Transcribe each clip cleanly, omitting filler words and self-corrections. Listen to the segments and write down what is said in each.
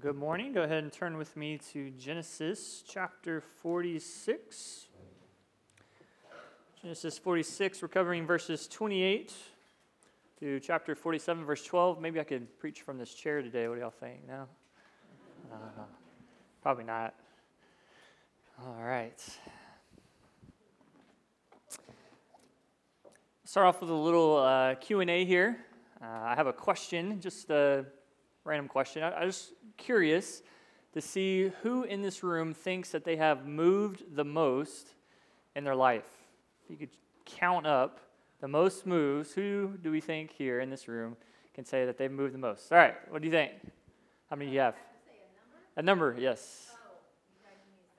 Good morning. Go ahead and turn with me to Genesis chapter 46. Genesis 46, we're covering verses 28 to chapter 47, verse 12. Maybe I could preach from this chair today. What do y'all think? No? Probably not. All right. Start off with a little Q&A here. I have a question, just a random question. I just curious to see who in this room thinks that they have moved the most in their life. If you could count up the most moves, who do we think here in this room can say that they've moved the most? All right, what do you think? How many do you have? A number, yes.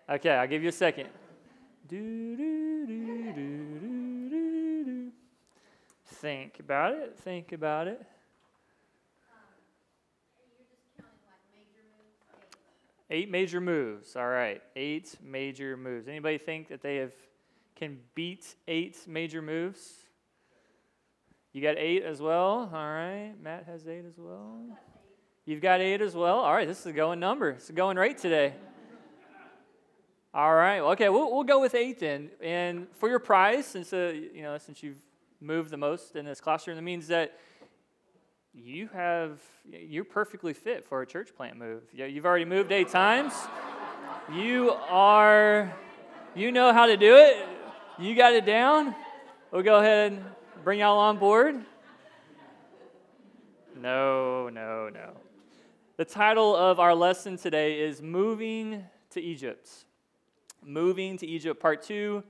Okay, I'll give you a second. Think about it. Eight major moves. All right, eight major moves. Anybody think that they can beat eight major moves? You got eight as well. All right, Matt has eight as well. You've got eight as well. All right, this is a going number. It's a going rate today. All right. Okay, we'll go with eight then. And for your prize, since you've moved the most in this classroom, that means that you're perfectly fit for a church plant move. You've already moved eight times. You know how to do it. You got it down. We'll go ahead and bring y'all on board. No. The title of our lesson today is Moving to Egypt. Moving to Egypt, part 2.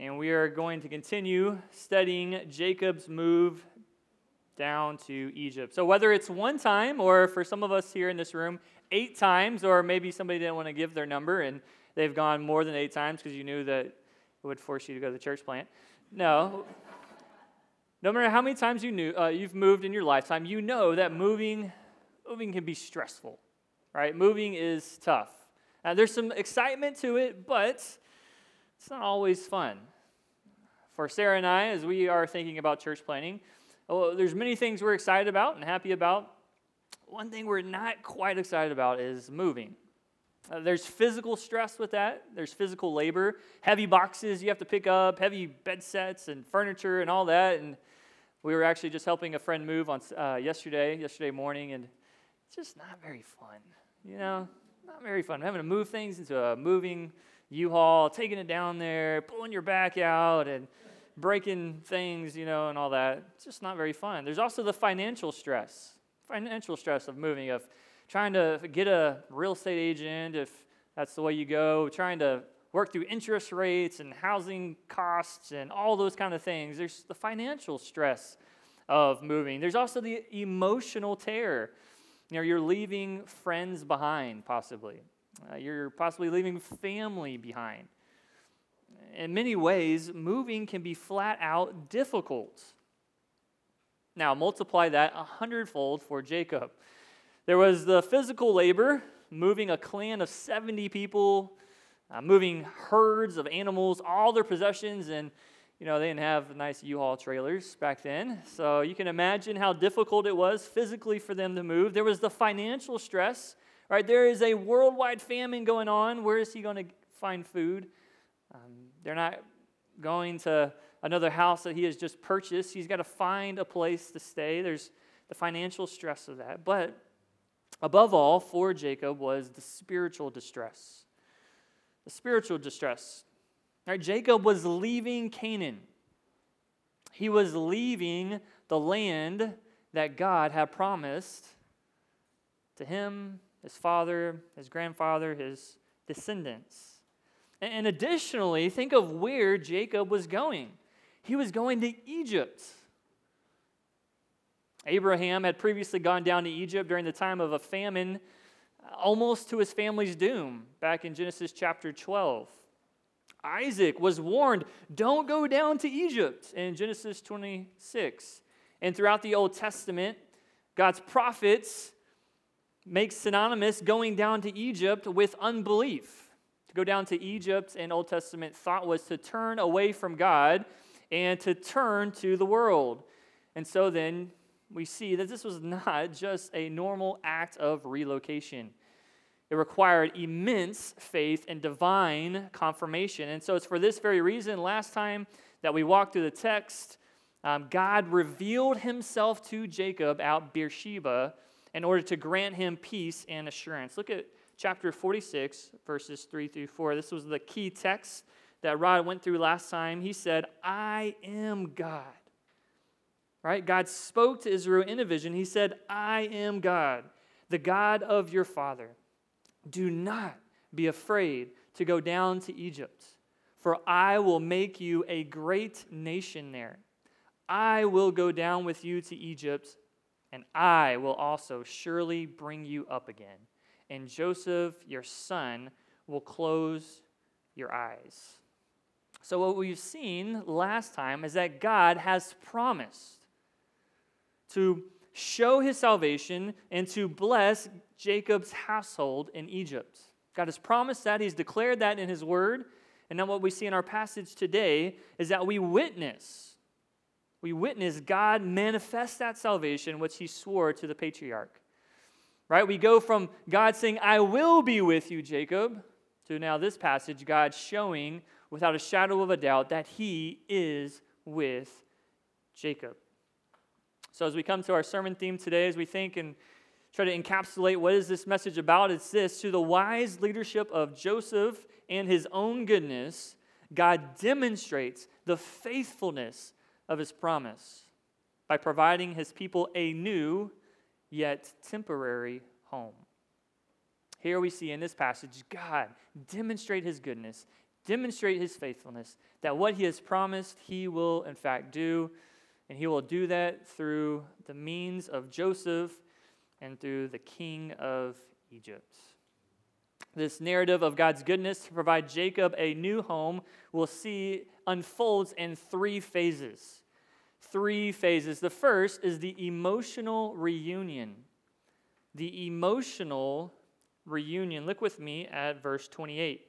And we are going to continue studying Jacob's move down to Egypt. So whether it's one time, or for some of us here in this room, eight times, or maybe somebody didn't want to give their number and they've gone more than eight times because you knew that it would force you to go to the church plant. No. No matter how many times you've moved in your lifetime, you know that moving can be stressful, right? Moving is tough. There's some excitement to it, but it's not always fun. For Sarah and I, as we are thinking about church planning, there's many things we're excited about and happy about. One thing we're not quite excited about is moving. There's physical stress with that. There's physical labor, heavy boxes you have to pick up, heavy bed sets and furniture and all that. And we were actually just helping a friend move on yesterday morning, and it's just not very fun, Not very fun. Having to move things into a moving U-Haul, taking it down there, pulling your back out, and breaking things, and all that. It's just not very fun. There's also the financial stress of moving, of trying to get a real estate agent, if that's the way you go, trying to work through interest rates and housing costs and all those kind of things. There's the financial stress of moving. There's also the emotional terror. You're leaving friends behind, possibly. You're possibly leaving family behind. In many ways, moving can be flat out difficult. Now, multiply that 100-fold for Jacob. There was the physical labor, moving a clan of 70 people, moving herds of animals, all their possessions, and they didn't have nice U-Haul trailers back then, so you can imagine how difficult it was physically for them to move. There was the financial stress, right? There is a worldwide famine going on. Where is he going to find food? They're not going to another house that he has just purchased. He's got to find a place to stay. There's the financial stress of that. But above all, for Jacob, was the spiritual distress. All right, Jacob was leaving Canaan. He was leaving the land that God had promised to him, his father, his grandfather, his descendants. And additionally, think of where Jacob was going. He was going to Egypt. Abraham had previously gone down to Egypt during the time of a famine, almost to his family's doom, back in Genesis chapter 12. Isaac was warned, don't go down to Egypt, in Genesis 26. And throughout the Old Testament, God's prophets make synonymous going down to Egypt with unbelief. To go down to Egypt in Old Testament thought was to turn away from God and to turn to the world. And so then we see that this was not just a normal act of relocation. It required immense faith and divine confirmation. And so it's for this very reason, last time that we walked through the text, God revealed himself to Jacob at Beersheba in order to grant him peace and assurance. Look at chapter 46, verses 3 through 4. This was the key text that Rod went through last time. He said, I am God. Right? God spoke to Israel in a vision. He said, I am God, the God of your father. Do not be afraid to go down to Egypt, for I will make you a great nation there. I will go down with you to Egypt, and I will also surely bring you up again. And Joseph, your son, will close your eyes. So what we've seen last time is that God has promised to show his salvation and to bless Jacob's household in Egypt. God has promised that. He's declared that in his word. And now what we see in our passage today is that we witness God manifest that salvation which he swore to the patriarch. Right? We go from God saying, I will be with you, Jacob, to now this passage, God showing without a shadow of a doubt that he is with Jacob. So as we come to our sermon theme today, as we think and try to encapsulate what is this message about, it's this: through the wise leadership of Joseph and his own goodness, God demonstrates the faithfulness of his promise by providing his people a new yet temporary home. Here we see in this passage, God demonstrate his goodness, demonstrate his faithfulness, that what he has promised, he will in fact do. And he will do that through the means of Joseph and through the king of Egypt. This narrative of God's goodness to provide Jacob a new home, we'll see, unfolds in three phases. The first is the emotional reunion. Look with me at verse 28.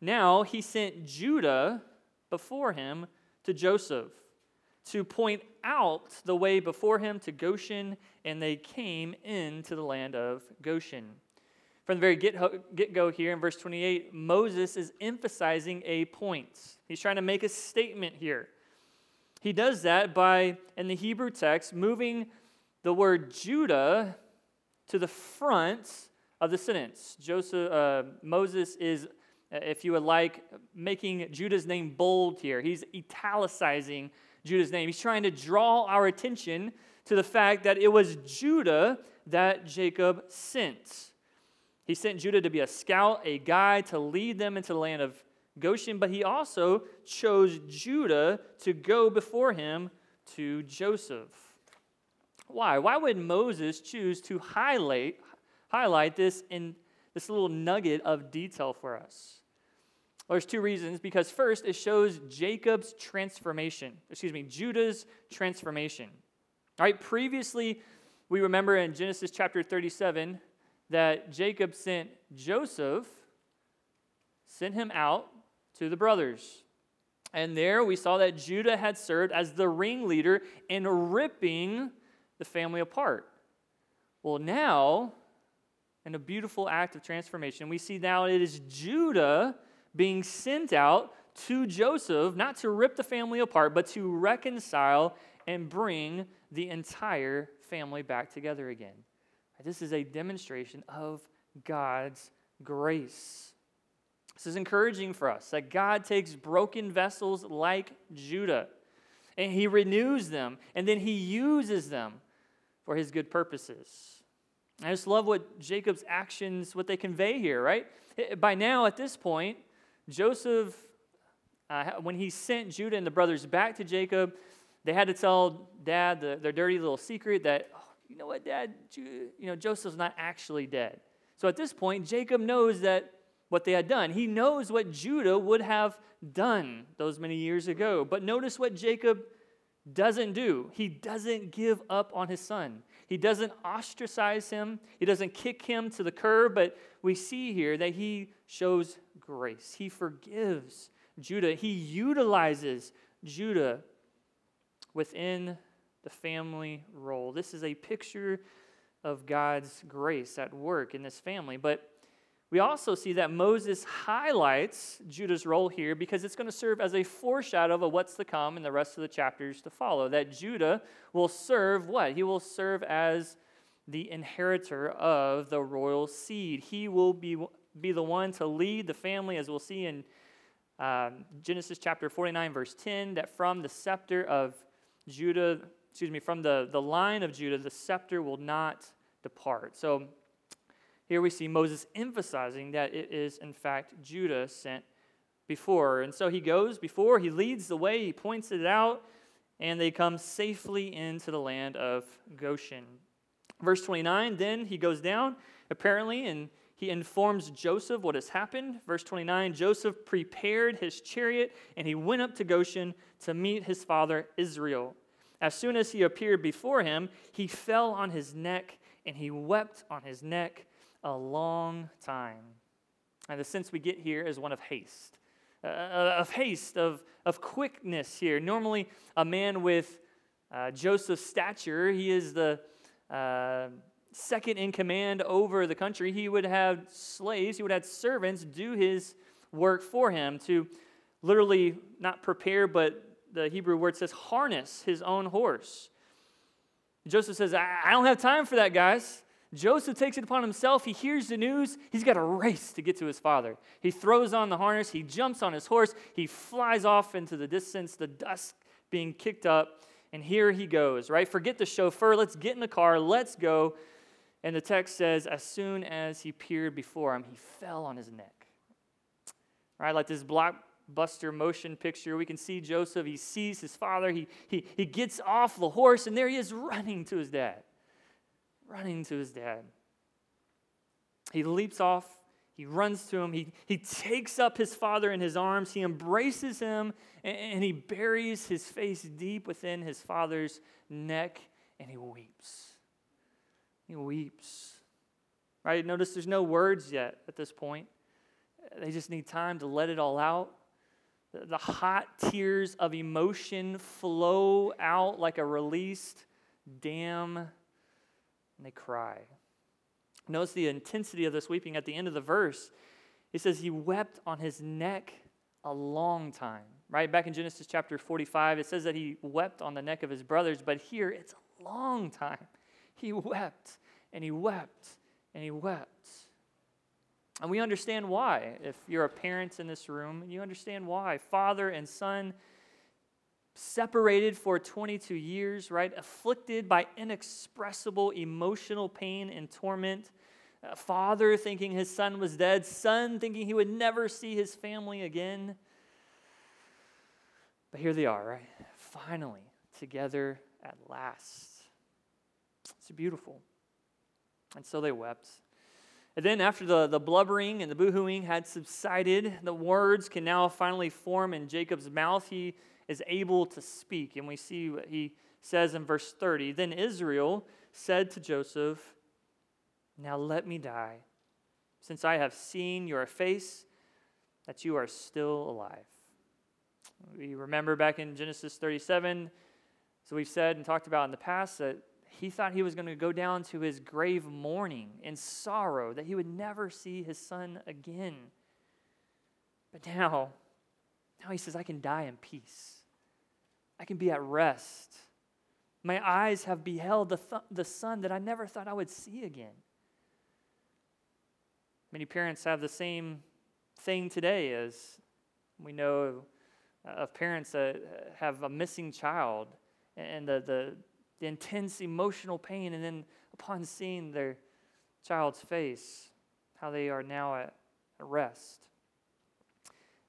Now he sent Judah before him to Joseph, to point out the way before him to Goshen, and they came into the land of Goshen. From the very get-go here in verse 28, Moses is emphasizing a point. He's trying to make a statement here. He does that by, in the Hebrew text, moving the word Judah to the front of the sentence. Moses is, if you would like, making Judah's name bold here. He's italicizing Judah's name. He's trying to draw our attention to the fact that it was Judah that Jacob sent. He sent Judah to be a scout, a guide, to lead them into the land of Goshen, but he also chose Judah to go before him to Joseph. Why? Why would Moses choose to highlight this in this little nugget of detail for us? Well, there's two reasons, because first, it shows Judah's transformation. All right, previously, we remember in Genesis chapter 37 that Jacob sent Joseph, sent him out to the brothers. And there we saw that Judah had served as the ringleader in ripping the family apart. Well, now, in a beautiful act of transformation, we see now it is Judah being sent out to Joseph, not to rip the family apart, but to reconcile and bring the entire family back together again. This is a demonstration of God's grace. This is encouraging for us, that God takes broken vessels like Judah, and he renews them, and then he uses them for his good purposes. I just love what Jacob's actions, what they convey here, right? By now, at this point, Joseph, when he sent Judah and the brothers back to Jacob, they had to tell Dad their dirty little secret that, oh, you know what, Dad, Joseph's not actually dead. So at this point, Jacob knows that what they had done. He knows what Judah would have done those many years ago. But notice what Jacob doesn't do. He doesn't give up on his son. He doesn't ostracize him. He doesn't kick him to the curb, but we see here that he shows grace. He forgives Judah. He utilizes Judah within the family role. This is a picture of God's grace at work in this family. But we also see that Moses highlights Judah's role here because it's going to serve as a foreshadow of what's to come in the rest of the chapters to follow. That Judah will serve what? He will serve as the inheritor of the royal seed. He will be the one to lead the family, as we'll see in Genesis chapter 49, verse 10, that from the scepter of Judah, from the line of Judah, the scepter will not depart. So here we see Moses emphasizing that it is, in fact, Judah sent before. And so he goes before, he leads the way, he points it out, and they come safely into the land of Goshen. Verse 29, then he goes down, apparently, and he informs Joseph what has happened. Verse 29, Joseph prepared his chariot, and he went up to Goshen to meet his father Israel. As soon as he appeared before him, he fell on his neck, and he wept on his neck a long time. And the sense we get here is one of haste, of quickness here. Normally, a man with Joseph's stature, he is the second in command over the country. He would have slaves, he would have servants do his work for him to literally not prepare, but the Hebrew word says harness his own horse. Joseph says, I don't have time for that, guys. Joseph takes it upon himself. He hears the news. He's got a race to get to his father. He throws on the harness. He jumps on his horse. He flies off into the distance, the dust being kicked up. And here he goes, right? Forget the chauffeur. Let's get in the car. Let's go. And the text says, as soon as he peered before him, he fell on his neck. All right, like this blockbuster motion picture, we can see Joseph. He sees his father. He gets off the horse, and there he is running to his dad. He leaps off. He runs to him. He takes up his father in his arms. He embraces him, and he buries his face deep within his father's neck, and he weeps. Right? Notice there's no words yet at this point. They just need time to let it all out. The hot tears of emotion flow out like a released dam, and they cry. Notice the intensity of this weeping at the end of the verse. It says he wept on his neck a long time, right? Back in Genesis chapter 45, it says that he wept on the neck of his brothers, but here it's a long time. He wept, and he wept, and he wept. And we understand why. If you're a parent in this room, you understand why. Father and son separated for 22 years, right? Afflicted by inexpressible emotional pain and torment. Father thinking his son was dead. Son thinking he would never see his family again. But here they are, right? Finally, together at last. It's beautiful. And so they wept. And then after the blubbering and the boohooing had subsided, the words can now finally form in Jacob's mouth. He is able to speak. And we see what he says in verse 30. Then Israel said to Joseph, now let me die, since I have seen your face, that you are still alive. We remember back in Genesis 37, so we've said and talked about in the past that he thought he was going to go down to his grave mourning in sorrow, that he would never see his son again. But now he says, I can die in peace. I can be at rest. My eyes have beheld the sun that I never thought I would see again. Many parents have the same thing today, as we know of parents that have a missing child and the intense emotional pain, and then upon seeing their child's face, how they are now at rest.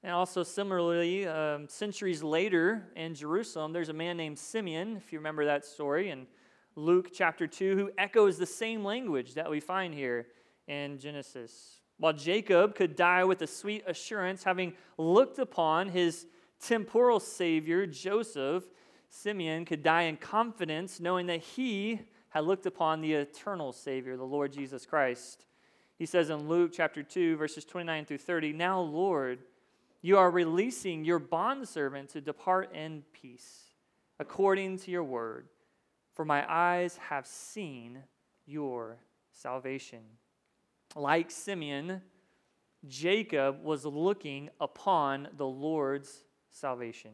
And also similarly, centuries later in Jerusalem, there's a man named Simeon, if you remember that story, in Luke chapter 2, who echoes the same language that we find here in Genesis. While Jacob could die with a sweet assurance, having looked upon his temporal Savior, Joseph, Simeon could die in confidence, knowing that he had looked upon the eternal Savior, the Lord Jesus Christ. He says in Luke chapter 2, verses 29 through 30, now, Lord, you are releasing your bondservant to depart in peace, according to your word. for my eyes have seen your salvation. Like Simeon, Jacob was looking upon the Lord's salvation.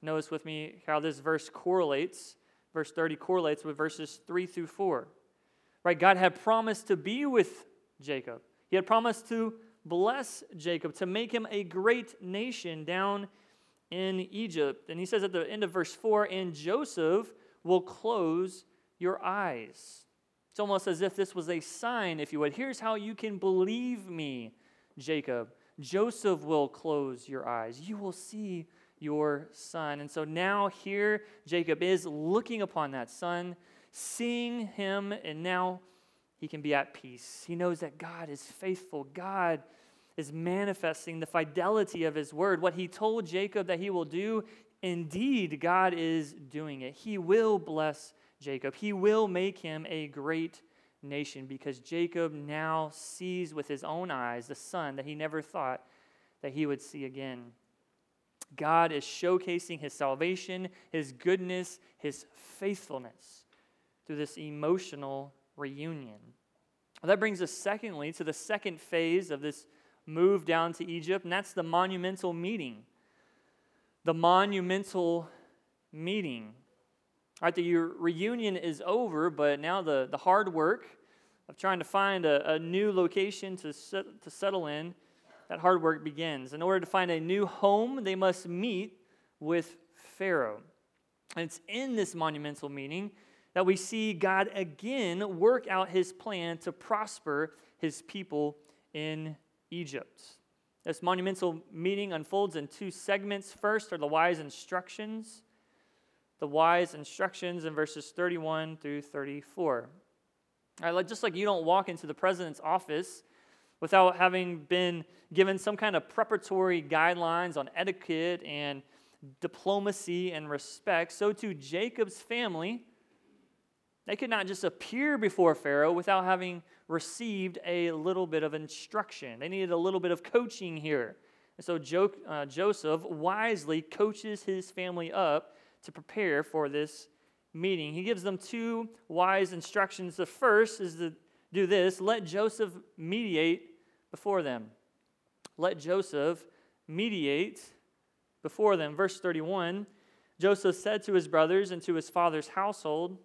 Notice with me how this verse correlates, verse 30 correlates with verses 3 through 4. Right? God had promised to be with Jacob. He had promised to bless Jacob, to make him a great nation down in Egypt. And he says at the end of verse 4, and Joseph will close your eyes. It's almost as if this was a sign, if you would. Here's how you can believe me, Jacob. Joseph will close your eyes. You will see your son. And so now here, Jacob is looking upon that son, seeing him, and now he can be at peace. He knows that God is faithful. God is manifesting the fidelity of his word. What he told Jacob that he will do, indeed, God is doing it. He will bless Jacob. He will make him a great nation because Jacob now sees with his own eyes the son that he never thought that he would see again. God is showcasing his salvation, his goodness, his faithfulness through this emotional reunion. Well, that brings us secondly to the second phase of this move down to Egypt, and that's the monumental meeting. The monumental meeting. All right, the reunion is over, but now the hard work of trying to find a new location to settle in, that hard work begins. In order to find a new home, they must meet with Pharaoh. And it's in this monumental meeting that we see God again work out his plan to prosper his people in Egypt. This monumental meeting unfolds in two segments. First are the wise instructions. The wise instructions in verses 31 through 34. All right, just like you don't walk into the president's office without having been given some kind of preparatory guidelines on etiquette and diplomacy and respect, so too Jacob's family, they could not just appear before Pharaoh without having received a little bit of instruction. They needed a little bit of coaching here. And so Joseph wisely coaches his family up to prepare for this meeting. He gives them two wise instructions. The first is to do this: let Joseph mediate before them. Let Joseph mediate before them. Verse 31, Joseph said to his brothers and to his father's household,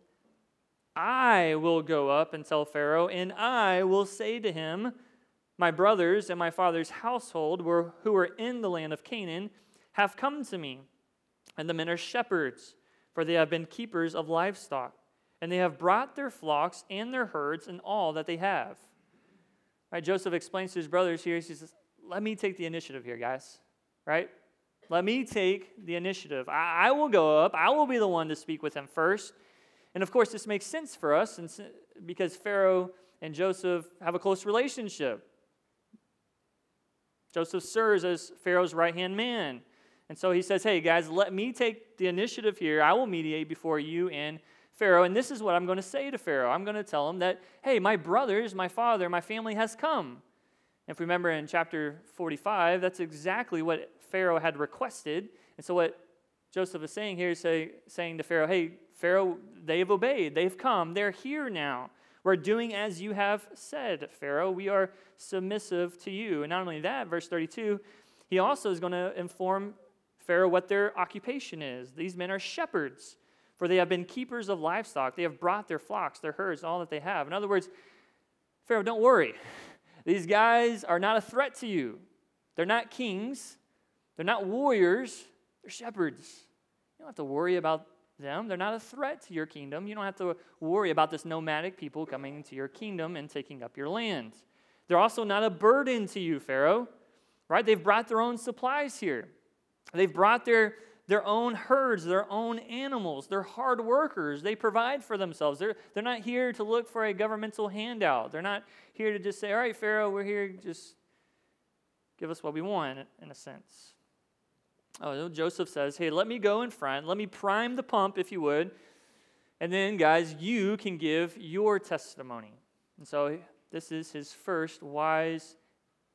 I will go up and tell Pharaoh, and I will say to him, my brothers and my father's household who are in the land of Canaan have come to me. And the men are shepherds, for they have been keepers of livestock, and they have brought their flocks and their herds and all that they have. All right, Joseph explains to his brothers here, he says, let me take the initiative here, guys, right? Let me take the initiative. I will go up. I will be the one to speak with him first. And, of course, this makes sense for us because Pharaoh and Joseph have a close relationship. Joseph serves as Pharaoh's right-hand man. And so he says, hey, guys, let me take the initiative here. I will mediate before you and Pharaoh. And this is what I'm going to say to Pharaoh. I'm going to tell him that, hey, my brothers, my father, my family has come. And if we remember in chapter 45, that's exactly what Pharaoh had requested. And so what Joseph is saying here is saying to Pharaoh, hey, Pharaoh, they've obeyed. They've come. They're here now. We're doing as you have said, Pharaoh. We are submissive to you. And not only that, verse 32, he also is going to inform Pharaoh what their occupation is. These men are shepherds, for they have been keepers of livestock. They have brought their flocks, their herds, all that they have. In other words, Pharaoh, don't worry. These guys are not a threat to you. They're not kings. They're not warriors. They're shepherds. You don't have to worry about them. They're not a threat to your kingdom. You don't have to worry about this nomadic people coming into your kingdom and taking up your land. They're also not a burden to you, Pharaoh. Right? They've brought their own supplies here. They've brought their own herds, their own animals. They're hard workers. They provide for themselves. They're not here to look for a governmental handout. They're not here to just say, all right, Pharaoh, we're here. Just give us what we want, in a sense. Oh, Joseph says, hey, let me go in front. Let me prime the pump, if you would. And then, guys, you can give your testimony. And so this is his first wise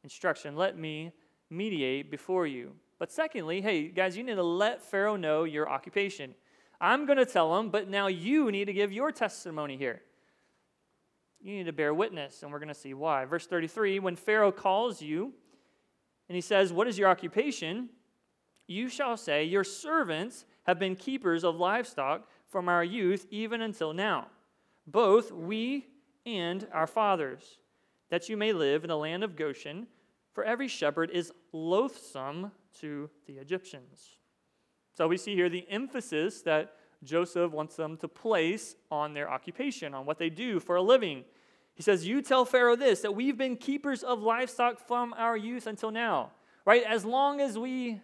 instruction. Let me mediate before you. But secondly, hey, guys, you need to let Pharaoh know your occupation. I'm going to tell them, but now you need to give your testimony here. You need to bear witness, and we're going to see why. Verse 33, when Pharaoh calls you and he says, what is your occupation? You shall say, your servants have been keepers of livestock from our youth even until now, both we and our fathers, that you may live in the land of Goshen, for every shepherd is loathsome to the Egyptians. So we see here the emphasis that Joseph wants them to place on their occupation, on what they do for a living. He says, you tell Pharaoh this, that we've been keepers of livestock from our youth until now. Right? As long as we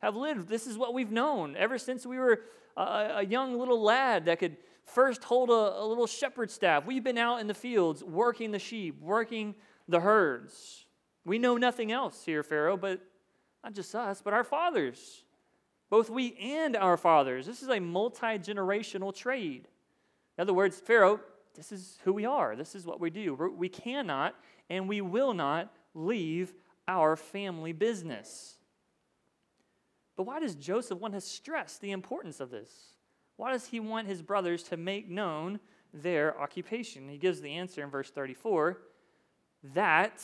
have lived, this is what we've known. Ever since we were a young little lad that could first hold a little shepherd's staff, we've been out in the fields working the sheep, working the herds. We know nothing else here, Pharaoh, but not just us, but our fathers. Both we and our fathers. This is a multi-generational trade. In other words, Pharaoh, this is who we are. This is what we do. We cannot and we will not leave our family business. But why does Joseph want to stress the importance of this? Why does he want his brothers to make known their occupation? He gives the answer in verse 34. That,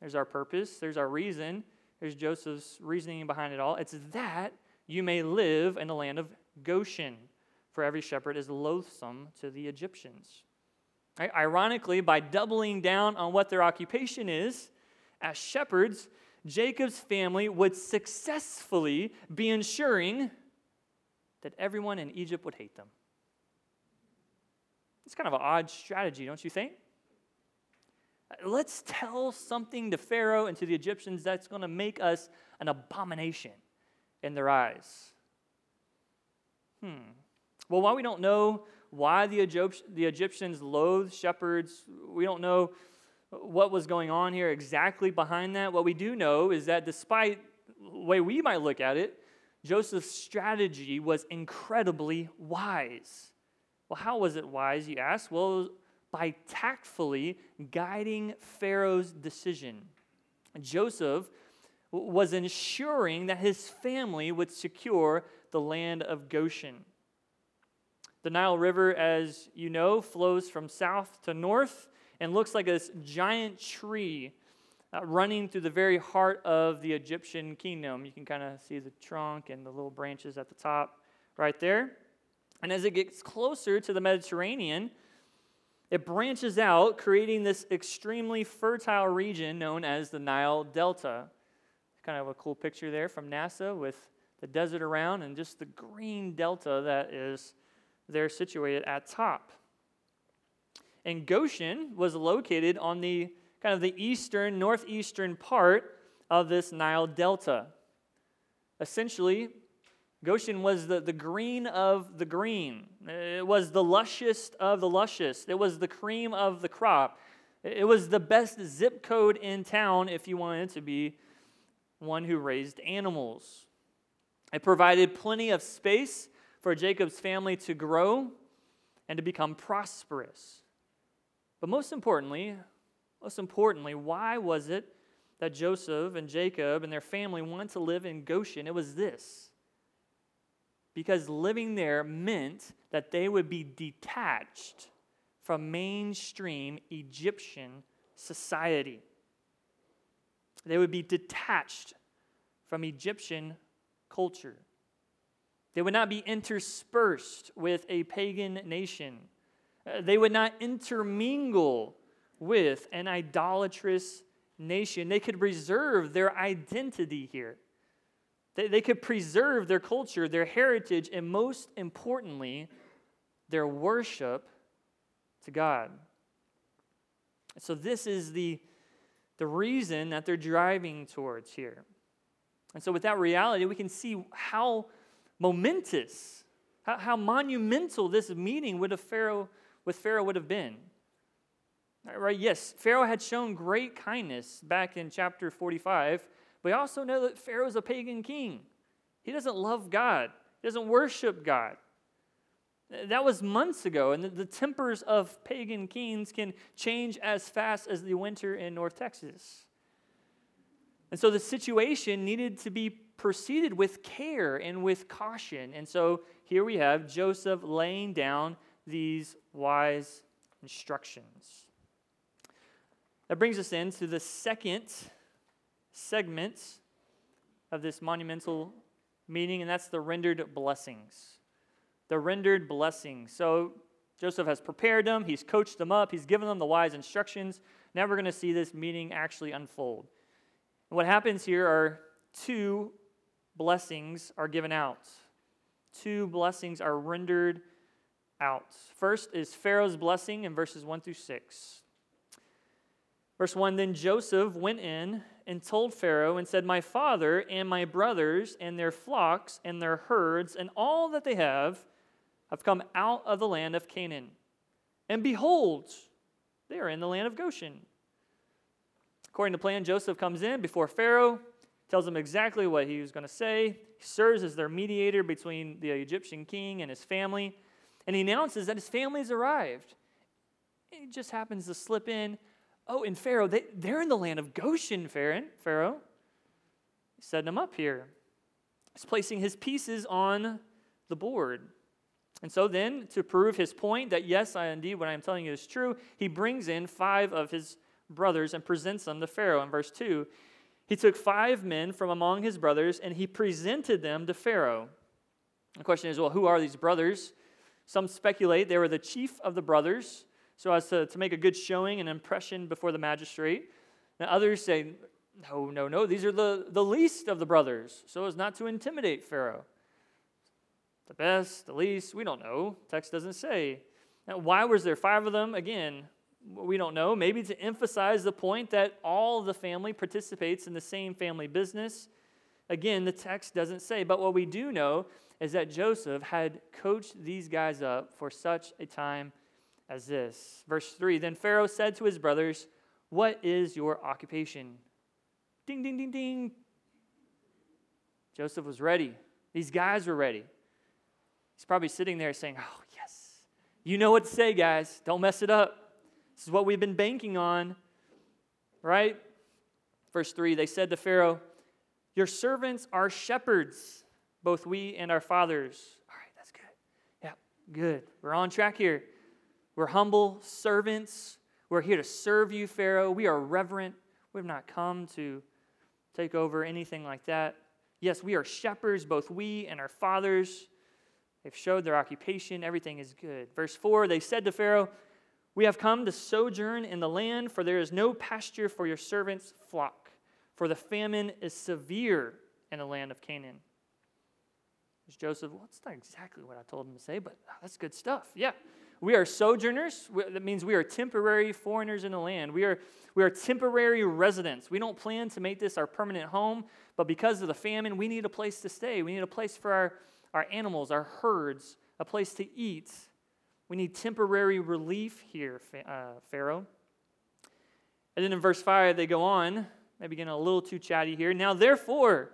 there's our purpose, there's our reason, there's Joseph's reasoning behind it all. It's that you may live in the land of Goshen, for every shepherd is loathsome to the Egyptians. Right? Ironically, by doubling down on what their occupation is, as shepherds, Jacob's family would successfully be ensuring that everyone in Egypt would hate them. It's kind of an odd strategy, don't you think? Let's tell something to Pharaoh and to the Egyptians that's going to make us an abomination in their eyes. Well, while we don't know why the Egyptians loathed shepherds, we don't know what was going on here exactly behind that. What we do know is that despite the way we might look at it, Joseph's strategy was incredibly wise. Well, how was it wise, you ask? Well, by tactfully guiding Pharaoh's decision. Joseph was ensuring that his family would secure the land of Goshen. The Nile River, as you know, flows from south to north and looks like this giant tree running through the very heart of the Egyptian kingdom. You can kind of see the trunk and the little branches at the top right there. And as it gets closer to the Mediterranean, it branches out, creating this extremely fertile region known as the Nile Delta. Kind of a cool picture there from NASA with the desert around and just the green delta that is there situated at top. And Goshen was located on the kind of the eastern, northeastern part of this Nile Delta. Essentially, Goshen was the green of the green. It was the luscious of the luscious. It was the cream of the crop. It was the best zip code in town if you wanted to be one who raised animals. It provided plenty of space for Jacob's family to grow and to become prosperous. But most importantly, why was it that Joseph and Jacob and their family wanted to live in Goshen? It was this. Because living there meant that they would be detached from mainstream Egyptian society. They would be detached from Egyptian culture. They would not be interspersed with a pagan nation. They would not intermingle with an idolatrous nation. They could reserve their identity here. They could preserve their culture, their heritage, and most importantly, their worship to God. So this is the reason that they're driving towards here. And so with that reality, we can see how momentous, how monumental this meeting with Pharaoh would have been. Right? Yes, Pharaoh had shown great kindness back in chapter 45, we also know that Pharaoh is a pagan king. He doesn't love God. He doesn't worship God. That was months ago, and the tempers of pagan kings can change as fast as the winter in North Texas. And so the situation needed to be proceeded with care and with caution. And so here we have Joseph laying down these wise instructions. That brings us into the second segment of this monumental meeting, and that's the rendered blessings. The rendered blessings. So Joseph has prepared them, he's coached them up, he's given them the wise instructions. Now we're going to see this meeting actually unfold. And what happens here are two blessings are given out. Two blessings are rendered out. First is Pharaoh's blessing in verses 1 through 6. Verse 1, then Joseph went in and told Pharaoh and said, my father and my brothers and their flocks and their herds and all that they have come out of the land of Canaan. And behold, they are in the land of Goshen. According to plan, Joseph comes in before Pharaoh, tells him exactly what he was going to say. He serves as their mediator between the Egyptian king and his family. And he announces that his family's arrived. He just happens to slip in, oh, and Pharaoh, they're in the land of Goshen, Pharaoh. He's setting them up here. He's placing his pieces on the board. And so then, to prove his point that yes, indeed what I am telling you is true, he brings in 5 of his brothers and presents them to Pharaoh. In verse 2, he took 5 men from among his brothers and he presented them to Pharaoh. The question is, well, who are these brothers? Some speculate they were the chief of the brothers, so as to make a good showing and impression before the magistrate. And others say, no, these are the least of the brothers, so as not to intimidate Pharaoh. The best, the least, we don't know. Text doesn't say. Now, why was there 5 of them? Again, we don't know. Maybe to emphasize the point that all the family participates in the same family business. Again, the text doesn't say. But what we do know is that Joseph had coached these guys up for such a time as this. Verse 3, then Pharaoh said to his brothers, what is your occupation? Ding, ding, ding, ding. Joseph was ready. These guys were ready. He's probably sitting there saying, oh, yes. You know what to say, guys. Don't mess it up. This is what we've been banking on, right? Verse 3, they said to Pharaoh, your servants are shepherds, both we and our fathers. All right, that's good. Yeah, good. We're on track here. We're humble servants. We're here to serve you, Pharaoh. We are reverent. We've not come to take over anything like that. Yes, we are shepherds, both we and our fathers. They've showed their occupation. Everything is good. Verse 4, they said to Pharaoh, we have come to sojourn in the land, for there is no pasture for your servants' flock, for the famine is severe in the land of Canaan. There's Joseph, well, that's not exactly what I told him to say, but that's good stuff. Yeah. We are sojourners. That means we are temporary foreigners in the land. We are temporary residents. We don't plan to make this our permanent home, but because of the famine, we need a place to stay. We need a place for our animals, our herds, a place to eat. We need temporary relief here, Pharaoh. And then in verse 5, they go on, maybe getting a little too chatty here. Now, therefore,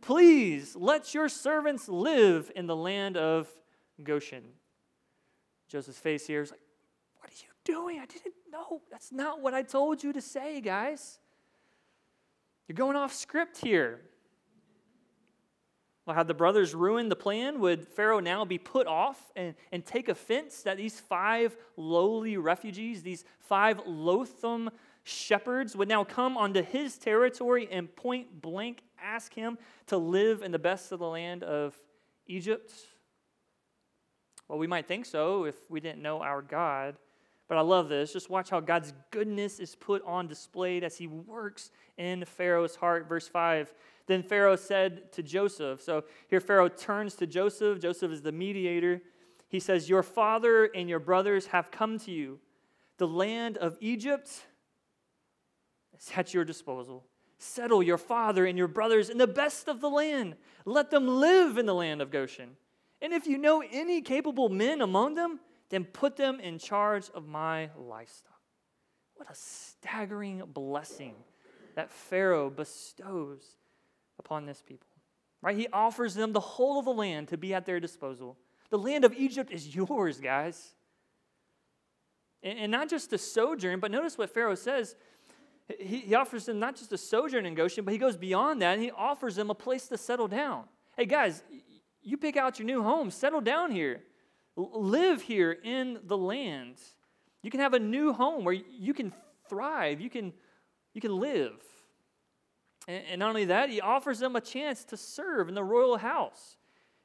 please let your servants live in the land of Goshen. Joseph's face here is like, what are you doing? I didn't know. That's not what I told you to say, guys. You're going off script here. Well, had the brothers ruined the plan, would Pharaoh now be put off and take offense that these 5 lowly refugees, these 5 loathsome shepherds, would now come onto his territory and point blank ask him to live in the best of the land of Egypt? Well, we might think so if we didn't know our God, but I love this. Just watch how God's goodness is put on display as he works in Pharaoh's heart. Verse 5, then Pharaoh said to Joseph, so here Pharaoh turns to Joseph. Joseph is the mediator. He says, your father and your brothers have come to you. The land of Egypt is at your disposal. Settle your father and your brothers in the best of the land. Let them live in the land of Goshen. And if you know any capable men among them, then put them in charge of my livestock. What a staggering blessing that Pharaoh bestows upon this people. Right? He offers them the whole of the land to be at their disposal. The land of Egypt is yours, guys. And not just to sojourn, but notice what Pharaoh says. He offers them not just a sojourn in Goshen, but he goes beyond that, and he offers them a place to settle down. Hey, guys, You pick out your new home. Settle down here. Live here in the land. You can have a new home where you can thrive. You can live. And not only that, he offers them a chance to serve in the royal house.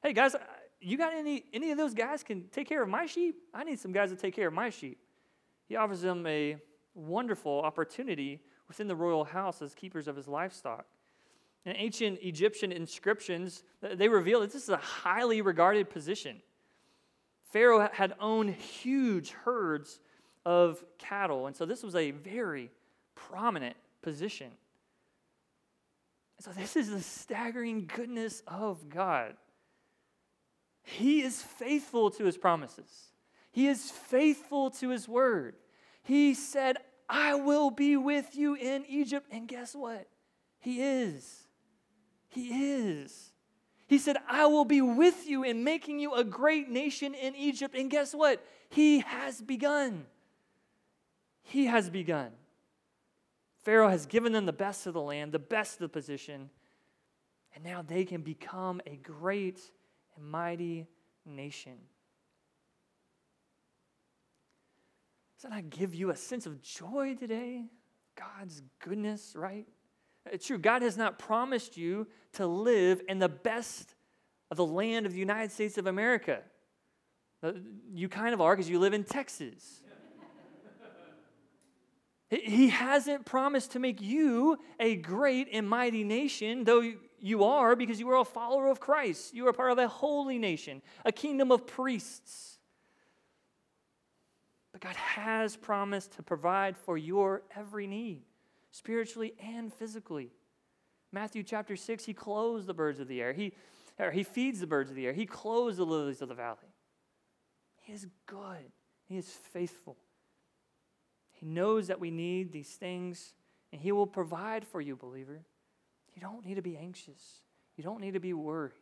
Hey, guys, you got any of those guys can take care of my sheep? I need some guys to take care of my sheep. He offers them a wonderful opportunity within the royal house as keepers of his livestock. In ancient Egyptian inscriptions, they reveal that this is a highly regarded position. Pharaoh had owned huge herds of cattle, and so this was a very prominent position. So this is the staggering goodness of God. He is faithful to his promises. He is faithful to his word. He said, I will be with you in Egypt. And guess what? He is. He is. He said, I will be with you in making you a great nation in Egypt. And guess what? He has begun. He has begun. Pharaoh has given them the best of the land, the best of the position, and now they can become a great and mighty nation. Does that not give you a sense of joy today? God's goodness, right? It's true, God has not promised you to live in the best of the land of the United States of America. You kind of are because you live in Texas. He hasn't promised to make you a great and mighty nation, though you are, because you are a follower of Christ. You are part of a holy nation, a kingdom of priests. But God has promised to provide for your every need, spiritually and physically. Matthew chapter 6, he clothes the birds of the air. He feeds the birds of the air. He clothes the lilies of the valley. He is good. He is faithful. He knows that we need these things, and he will provide for you, believer. You don't need to be anxious. You don't need to be worried.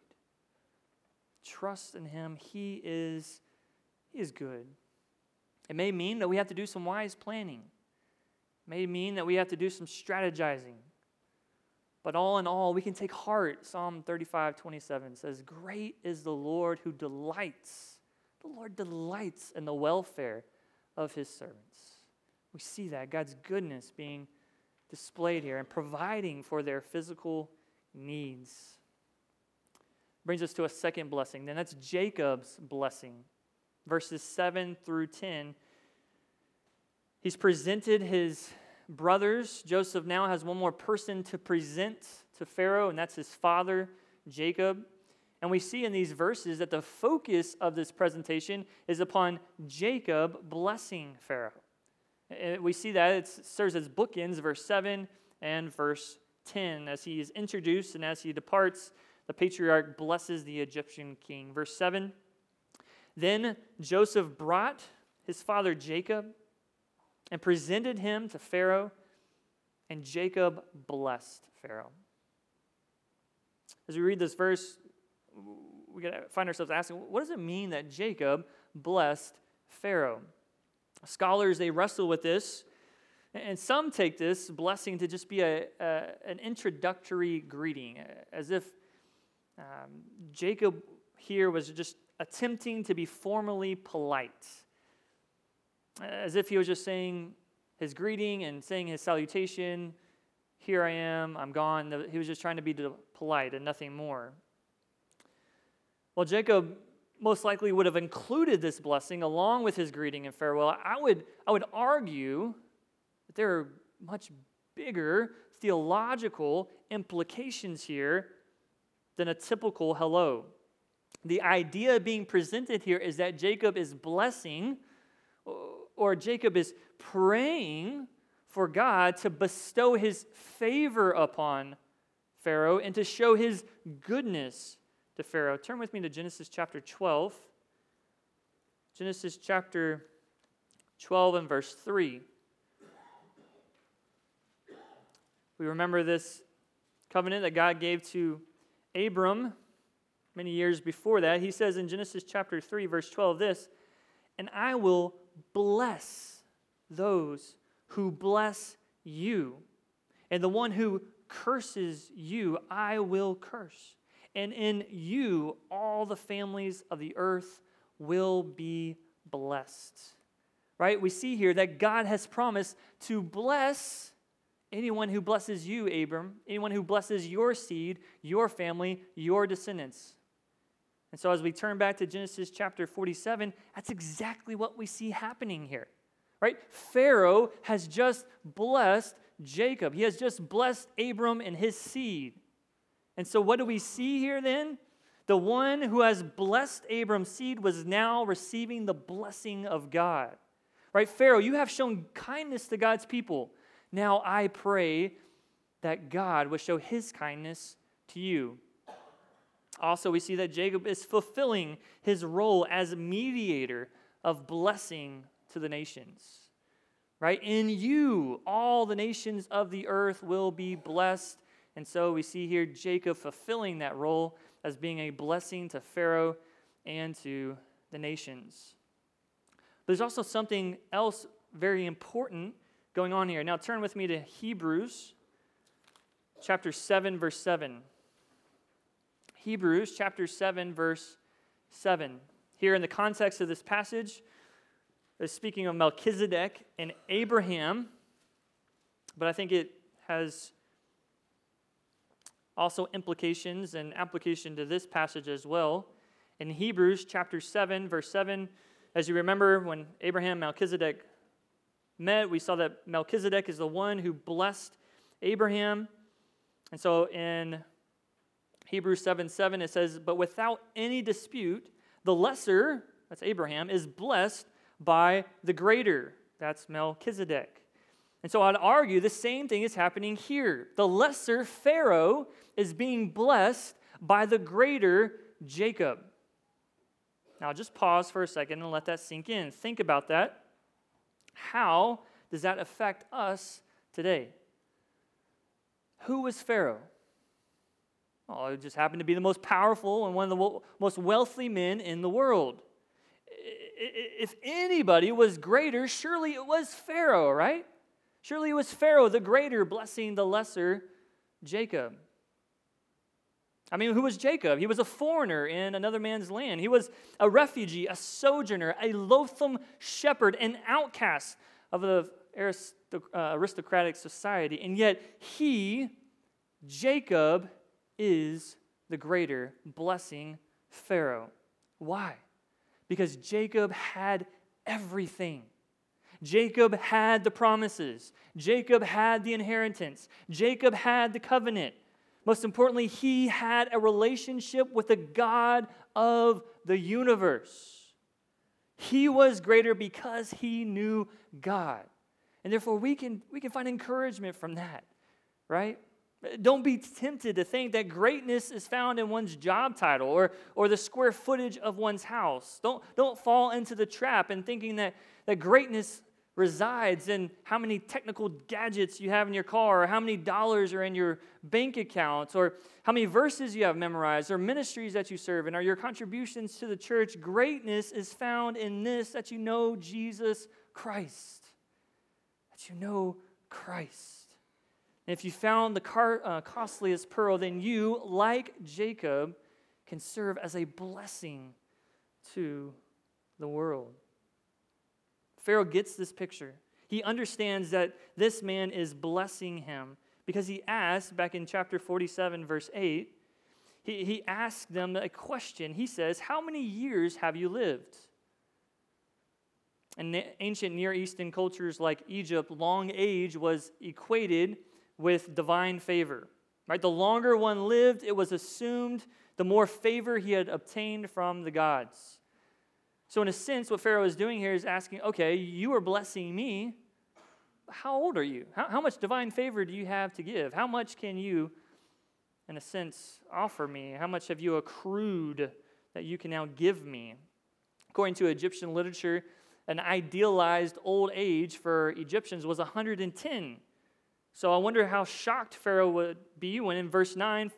Trust in him. He is good. It may mean that we have to do some wise planning. It may mean that we have to do some strategizing. But all in all, we can take heart. Psalm 35:27 says, great is the Lord who delights. The Lord delights in the welfare of his servants. We see that, God's goodness being displayed here and providing for their physical needs. Brings us to a second blessing. Then that's Jacob's blessing. Verses 7 through 10. He's presented his brothers. Joseph now has one more person to present to Pharaoh, and that's his father, Jacob. And we see in these verses that the focus of this presentation is upon Jacob blessing Pharaoh. We see that it serves as bookends, verse 7 and verse 10. As he is introduced and as he departs, the patriarch blesses the Egyptian king. Verse 7, then Joseph brought his father Jacob and presented him to Pharaoh, and Jacob blessed Pharaoh. As we read this verse, we got to find ourselves asking, what does it mean that Jacob blessed Pharaoh? Scholars, they wrestle with this, and some take this blessing to just be an introductory greeting, as if Jacob here was just attempting to be formally polite, as if he was just saying his greeting and saying his salutation, here I am, I'm gone. He was just trying to be polite and nothing more. Well, Jacob most likely would have included this blessing along with his greeting and farewell. I would argue that there are much bigger theological implications here than a typical hello. The idea being presented here is that Jacob is blessing, or Jacob is praying for God to bestow his favor upon Pharaoh and to show his goodness to Pharaoh. Turn with me to Genesis chapter 12. Genesis chapter 12 and verse 3. We remember this covenant that God gave to Abram many years before that. He says in Genesis chapter 3 verse 12 this, and I will bless those who bless you, and the one who curses you I will curse. and in you all the families of the earth will be blessed. Right? We see here that God has promised to bless anyone who blesses you, Abram, anyone who blesses your seed, your family, your descendants. And so as we turn back to Genesis chapter 47, that's exactly what we see happening here. Right? Pharaoh has just blessed Jacob. He has just blessed Abram and his seed. And so what do we see here then? The one who has blessed Abram's seed was now receiving the blessing of God. Right? Pharaoh, you have shown kindness to God's people. Now I pray that God will show his kindness to you. Also, we see that Jacob is fulfilling his role as mediator of blessing to the nations. Right? In you, all the nations of the earth will be blessed. And so we see here Jacob fulfilling that role as being a blessing to Pharaoh and to the nations. But there's also something else very important going on here. Now turn with me to Hebrews chapter 7, verse 7. Hebrews chapter 7, verse 7. Here in the context of this passage, it's speaking of Melchizedek and Abraham, but I think it has also implications and application to this passage as well. In Hebrews chapter 7, verse 7, as you remember, when Abraham and Melchizedek met, we saw that Melchizedek is the one who blessed Abraham. And so in Hebrews 7, 7, it says, "But without any dispute, the lesser," that's Abraham, "is blessed by the greater," that's Melchizedek. And so I'd argue the same thing is happening here. The lesser Pharaoh is being blessed by the greater Jacob. Now just pause for a second and let that sink in. Think about that. How does that affect us today? Who was Pharaoh? Well, it just happened to be the most powerful and one of the most wealthy men in the world. If anybody was greater, surely it was Pharaoh, right? Surely it was Pharaoh, the greater, blessing the lesser Jacob. I mean, who was Jacob? He was a foreigner in another man's land. He was a refugee, a sojourner, a loathsome shepherd, an outcast of the aristocratic society. And yet he, Jacob, is the greater, blessing Pharaoh. Why? Because Jacob had everything. Jacob had the promises. Jacob had the inheritance. Jacob had the covenant. Most importantly, he had a relationship with the God of the universe. He was greater because he knew God. And therefore, we can find encouragement from that, right? Don't be tempted to think that greatness is found in one's job title or the square footage of one's house. Don't fall into the trap in thinking that greatness resides in how many technical gadgets you have in your car or how many dollars are in your bank account or how many verses you have memorized or ministries that you serve in or your contributions to the church. Greatness is found in this, that you know Jesus Christ. That you know Christ. And if you found the costliest pearl, then you, like Jacob, can serve as a blessing to the world. Pharaoh gets this picture. He understands that this man is blessing him because he asked, back in chapter 47, verse 8, he asked them a question. He says, "How many years have you lived?" In ancient Near Eastern cultures like Egypt, long age was equated with divine favor, right? The longer one lived, it was assumed, the more favor he had obtained from the gods. So in a sense, what Pharaoh is doing here is asking, okay, you are blessing me. How old are you? How much divine favor do you have to give? How much can you, in a sense, offer me? How much have you accrued that you can now give me? According to Egyptian literature, an idealized old age for Egyptians was 110. So I wonder how shocked Pharaoh would be when in verse 9,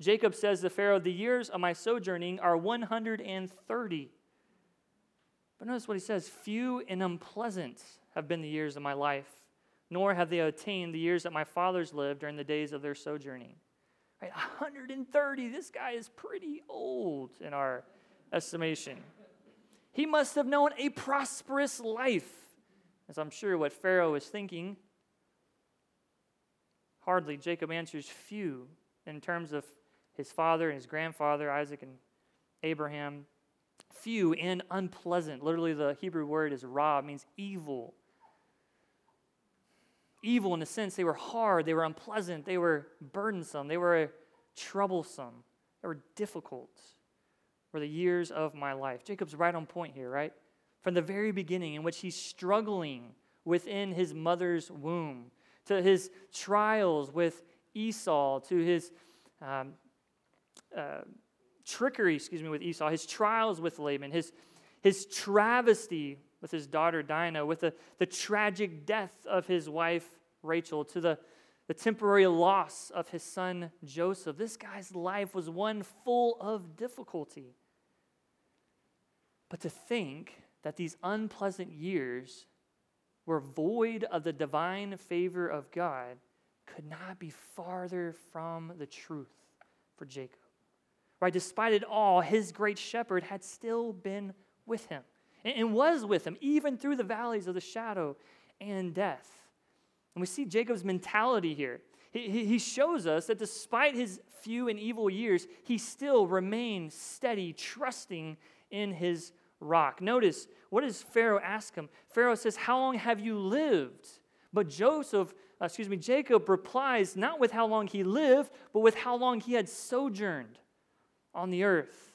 Jacob says to Pharaoh, "The years of my sojourning are 130. But notice what he says, "Few and unpleasant have been the years of my life, nor have they attained the years that my fathers lived during the days of their sojourning." Right? 130. This guy is pretty old in our estimation. He must have known a prosperous life, as I'm sure what Pharaoh is thinking. Hardly. Jacob answers few in terms of his father and his grandfather, Isaac and Abraham. Few and unpleasant. Literally, the Hebrew word is ra, means evil. Evil in the sense they were hard, they were unpleasant, they were burdensome, they were troublesome, they were difficult. Were the years of my life. Jacob's right on point here, right? From the very beginning in which he's struggling within his mother's womb, to his trials with Esau, to his trickery with Esau, his trials with Laban, his travesty with his daughter Dinah, with the tragic death of his wife Rachel, to the temporary loss of his son Joseph. This guy's life was one full of difficulty. But to think that these unpleasant years were void of the divine favor of God could not be farther from the truth for Jacob. Right? Despite it all, his great shepherd had still been with him and was with him even through the valleys of the shadow and death. And we see Jacob's mentality here. He shows us that despite his few and evil years, he still remained steady, trusting in his rock. Notice, what does Pharaoh ask him? Pharaoh says, how long have you lived? But Jacob replies not with how long he lived, but with how long he had sojourned on the earth.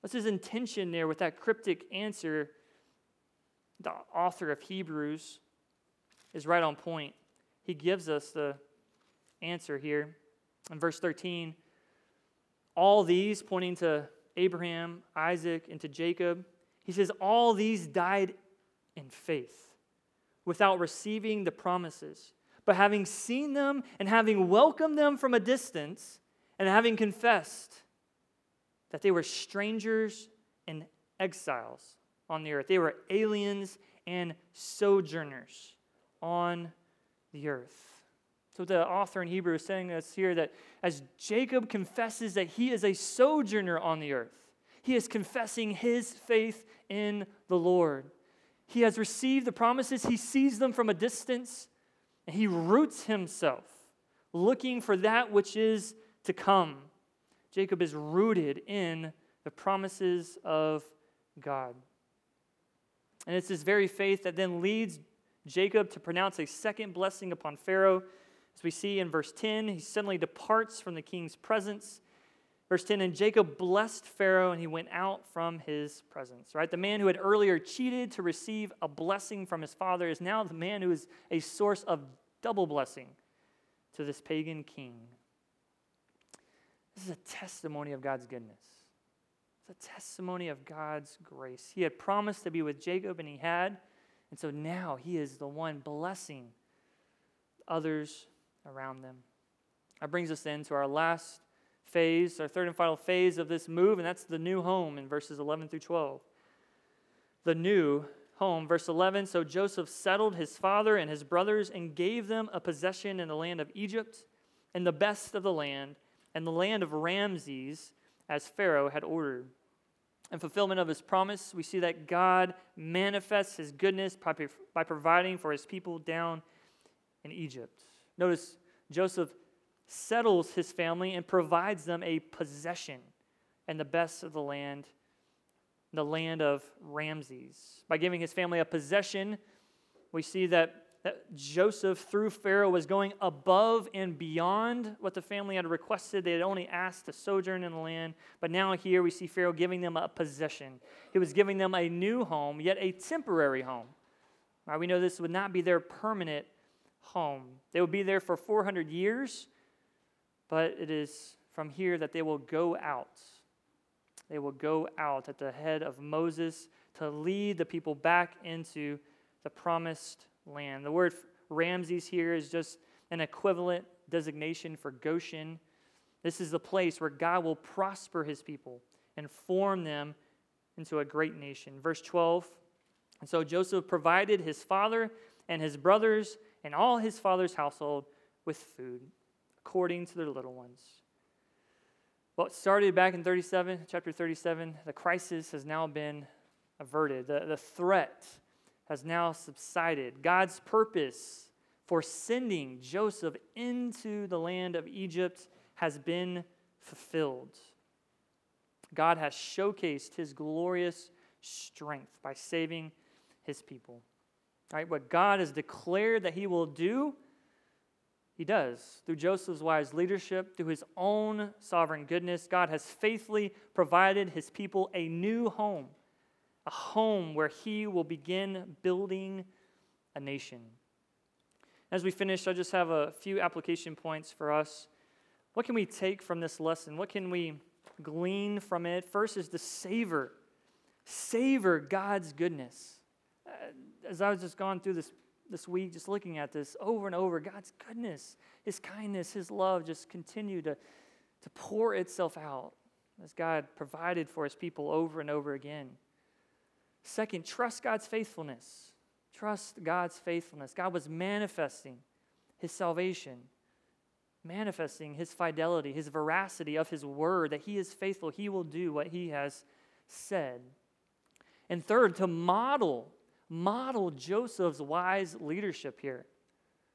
What's his intention there with that cryptic answer? The author of Hebrews is right on point. He gives us the answer here in verse 13. All these, pointing to Abraham, Isaac, and to Jacob, he says, all these died in faith without receiving the promises. But having seen them and having welcomed them from a distance and having confessed that they were strangers and exiles on the earth. They were aliens and sojourners on the earth. So the author in Hebrews is saying us here that as Jacob confesses that he is a sojourner on the earth, he is confessing his faith in the Lord. He has received the promises. He sees them from a distance, and he roots himself, looking for that which is to come. Jacob is rooted in the promises of God. And it's this very faith that then leads Jacob to pronounce a second blessing upon Pharaoh. As we see in verse 10, he suddenly departs from the king's presence. Verse 10, and Jacob blessed Pharaoh, and he went out from his presence. Right? The man who had earlier cheated to receive a blessing from his father is now the man who is a source of double blessing to this pagan king. This is a testimony of God's goodness. It's a testimony of God's grace. He had promised to be with Jacob, and he had. And so now he is the one blessing others around them. That brings us then to our last phase, our third and final phase of this move, and that's the new home in verses 11 through 12. The new home, verse 11, so Joseph settled his father and his brothers and gave them a possession in the land of Egypt and the best of the land, and the land of Ramses, as Pharaoh had ordered. In fulfillment of his promise, we see that God manifests his goodness by providing for his people down in Egypt. Notice Joseph settles his family and provides them a possession and the best of the land of Ramses. By giving his family a possession, we see that Joseph, through Pharaoh, was going above and beyond what the family had requested. They had only asked to sojourn in the land. But now here we see Pharaoh giving them a possession. He was giving them a new home, yet a temporary home. Right, we know this would not be their permanent home. They would be there for 400 years, but it is from here that they will go out. They will go out at the head of Moses to lead the people back into the promised land. The word Ramses here is just an equivalent designation for Goshen. This is the place where God will prosper his people and form them into a great nation. Verse 12, and so Joseph provided his father and his brothers and all his father's household with food, according to their little ones. What started back in chapter 37, the crisis has now been averted. The threat has now subsided. God's purpose for sending Joseph into the land of Egypt has been fulfilled. God has showcased his glorious strength by saving his people. All right, what God has declared that he will do, he does. Through Joseph's wise leadership, through his own sovereign goodness, God has faithfully provided his people a new home, a home where he will begin building a nation. As we finish, I just have a few application points for us. What can we take from this lesson? What can we glean from it? First is to savor God's goodness. As I was just going through this week, just looking at this over and over, God's goodness, his kindness, his love just continue to pour itself out as God provided for his people over and over again. Second, trust God's faithfulness. Trust God's faithfulness. God was manifesting his salvation, manifesting his fidelity, his veracity of his word, that he is faithful. He will do what he has said. And third, to model Joseph's wise leadership here.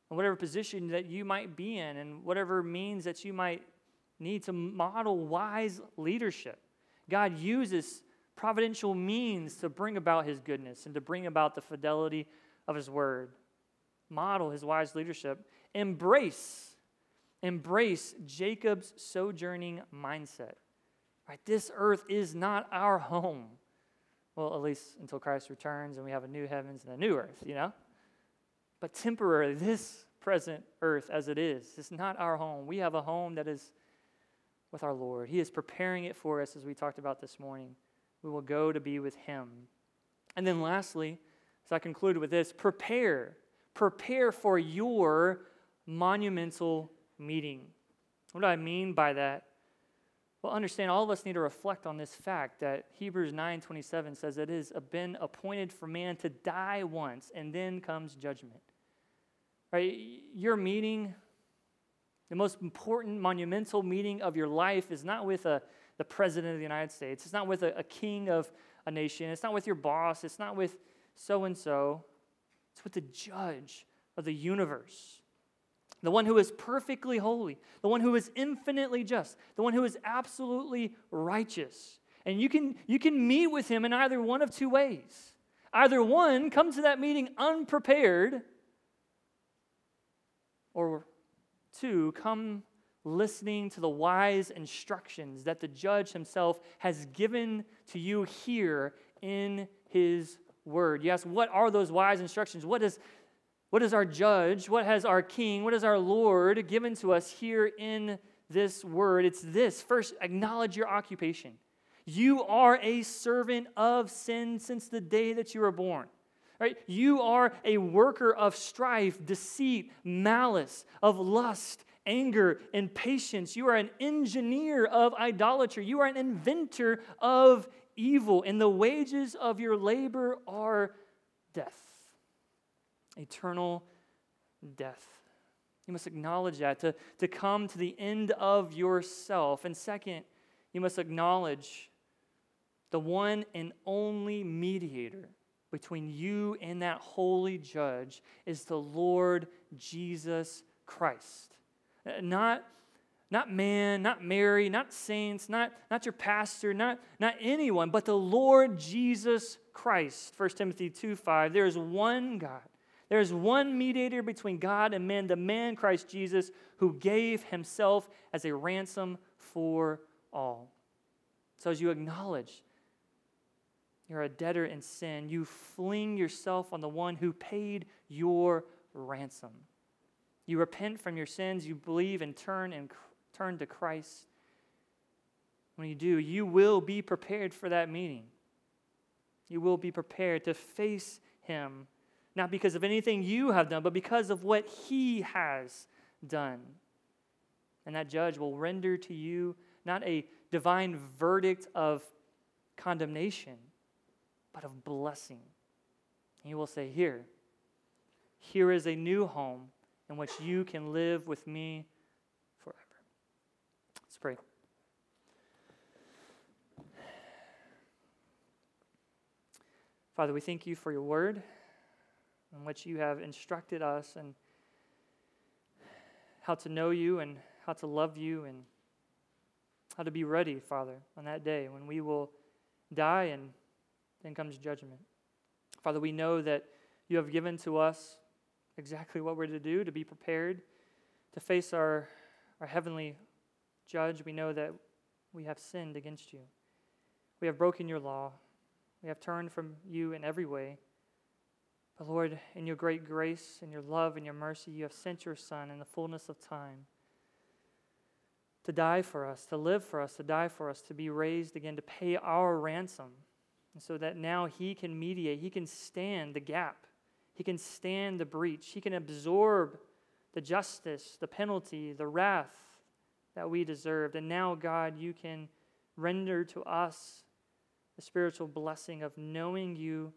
In whatever position that you might be in and whatever means that you might need, to model wise leadership. God uses providential means to bring about his goodness and to bring about the fidelity of his word. Model his wise leadership. Embrace Jacob's sojourning mindset. Right? This earth is not our home. Well, at least until Christ returns and we have a new heavens and a new earth, But temporarily, this present earth as it is, it's not our home. We have a home that is with our Lord. He is preparing it for us, as we talked about this morning. We will go to be with him. And then lastly, as I conclude with this, prepare for your monumental meeting. What do I mean by that? Well, understand, all of us need to reflect on this fact that Hebrews 9:27 says it has been appointed for man to die once, and then comes judgment. Right? Your meeting, the most important monumental meeting of your life, is not with the president of the United States. It's not with a king of a nation. It's not with your boss. It's not with so-and-so. It's with the judge of the universe. The one who is perfectly holy, the one who is infinitely just, the one who is absolutely righteous. And you can meet with him in either one of two ways. Either one, come to that meeting unprepared, or two, come listening to the wise instructions that the judge himself has given to you here in his word. You ask, what are those wise instructions? What is our judge, what has our king, what has our Lord given to us here in this word? It's this. First, acknowledge your occupation. You are a servant of sin since the day that you were born. Right? You are a worker of strife, deceit, malice, of lust, anger, impatience. You are an engineer of idolatry. You are an inventor of evil. And the wages of your labor are death. Eternal death. You must acknowledge that to come to the end of yourself. And second, you must acknowledge the one and only mediator between you and that holy judge is the Lord Jesus Christ. Not man, not Mary, not saints, not your pastor, not anyone, but the Lord Jesus Christ. 1 Timothy 2:5, there is one God. There is one mediator between God and men, the man Christ Jesus, who gave himself as a ransom for all. So as you acknowledge you're a debtor in sin, you fling yourself on the one who paid your ransom. You repent from your sins, you believe and turn to Christ. When you do, you will be prepared for that meeting. You will be prepared to face him, not because of anything you have done, but because of what he has done. And that judge will render to you not a divine verdict of condemnation, but of blessing. And he will say, here is a new home in which you can live with me pray. Father, we thank you for your word and what you have instructed us and how to know you and how to love you and how to be ready, Father, on that day when we will die and then comes judgment. Father, we know that you have given to us exactly what we're to do, to be prepared, to face our heavenly judge. We know that we have sinned against you. We have broken your law. We have turned from you in every way. But Lord, in your great grace, in your love, in your mercy, you have sent your Son in the fullness of time to die for us, to live for us, to die for us, to be raised again, to pay our ransom, and so that now he can mediate, he can stand the gap, he can stand the breach, he can absorb the justice, the penalty, the wrath that we deserved. And now, God, you can render to us the spiritual blessing of knowing you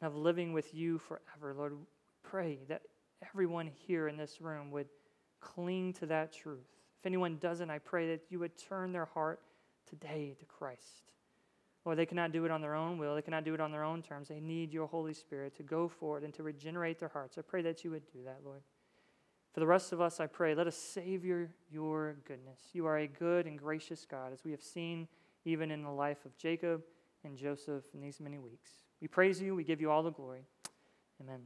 and of living with you forever. Lord, we pray that everyone here in this room would cling to that truth. If anyone doesn't, I pray that you would turn their heart today to Christ. Lord, they cannot do it on their own will. They cannot do it on their own terms. They need your Holy Spirit to go forward and to regenerate their hearts. I pray that you would do that, Lord. For the rest of us, I pray, let us savor your goodness. You are a good and gracious God, as we have seen even in the life of Jacob and Joseph in these many weeks. We praise you. We give you all the glory. Amen.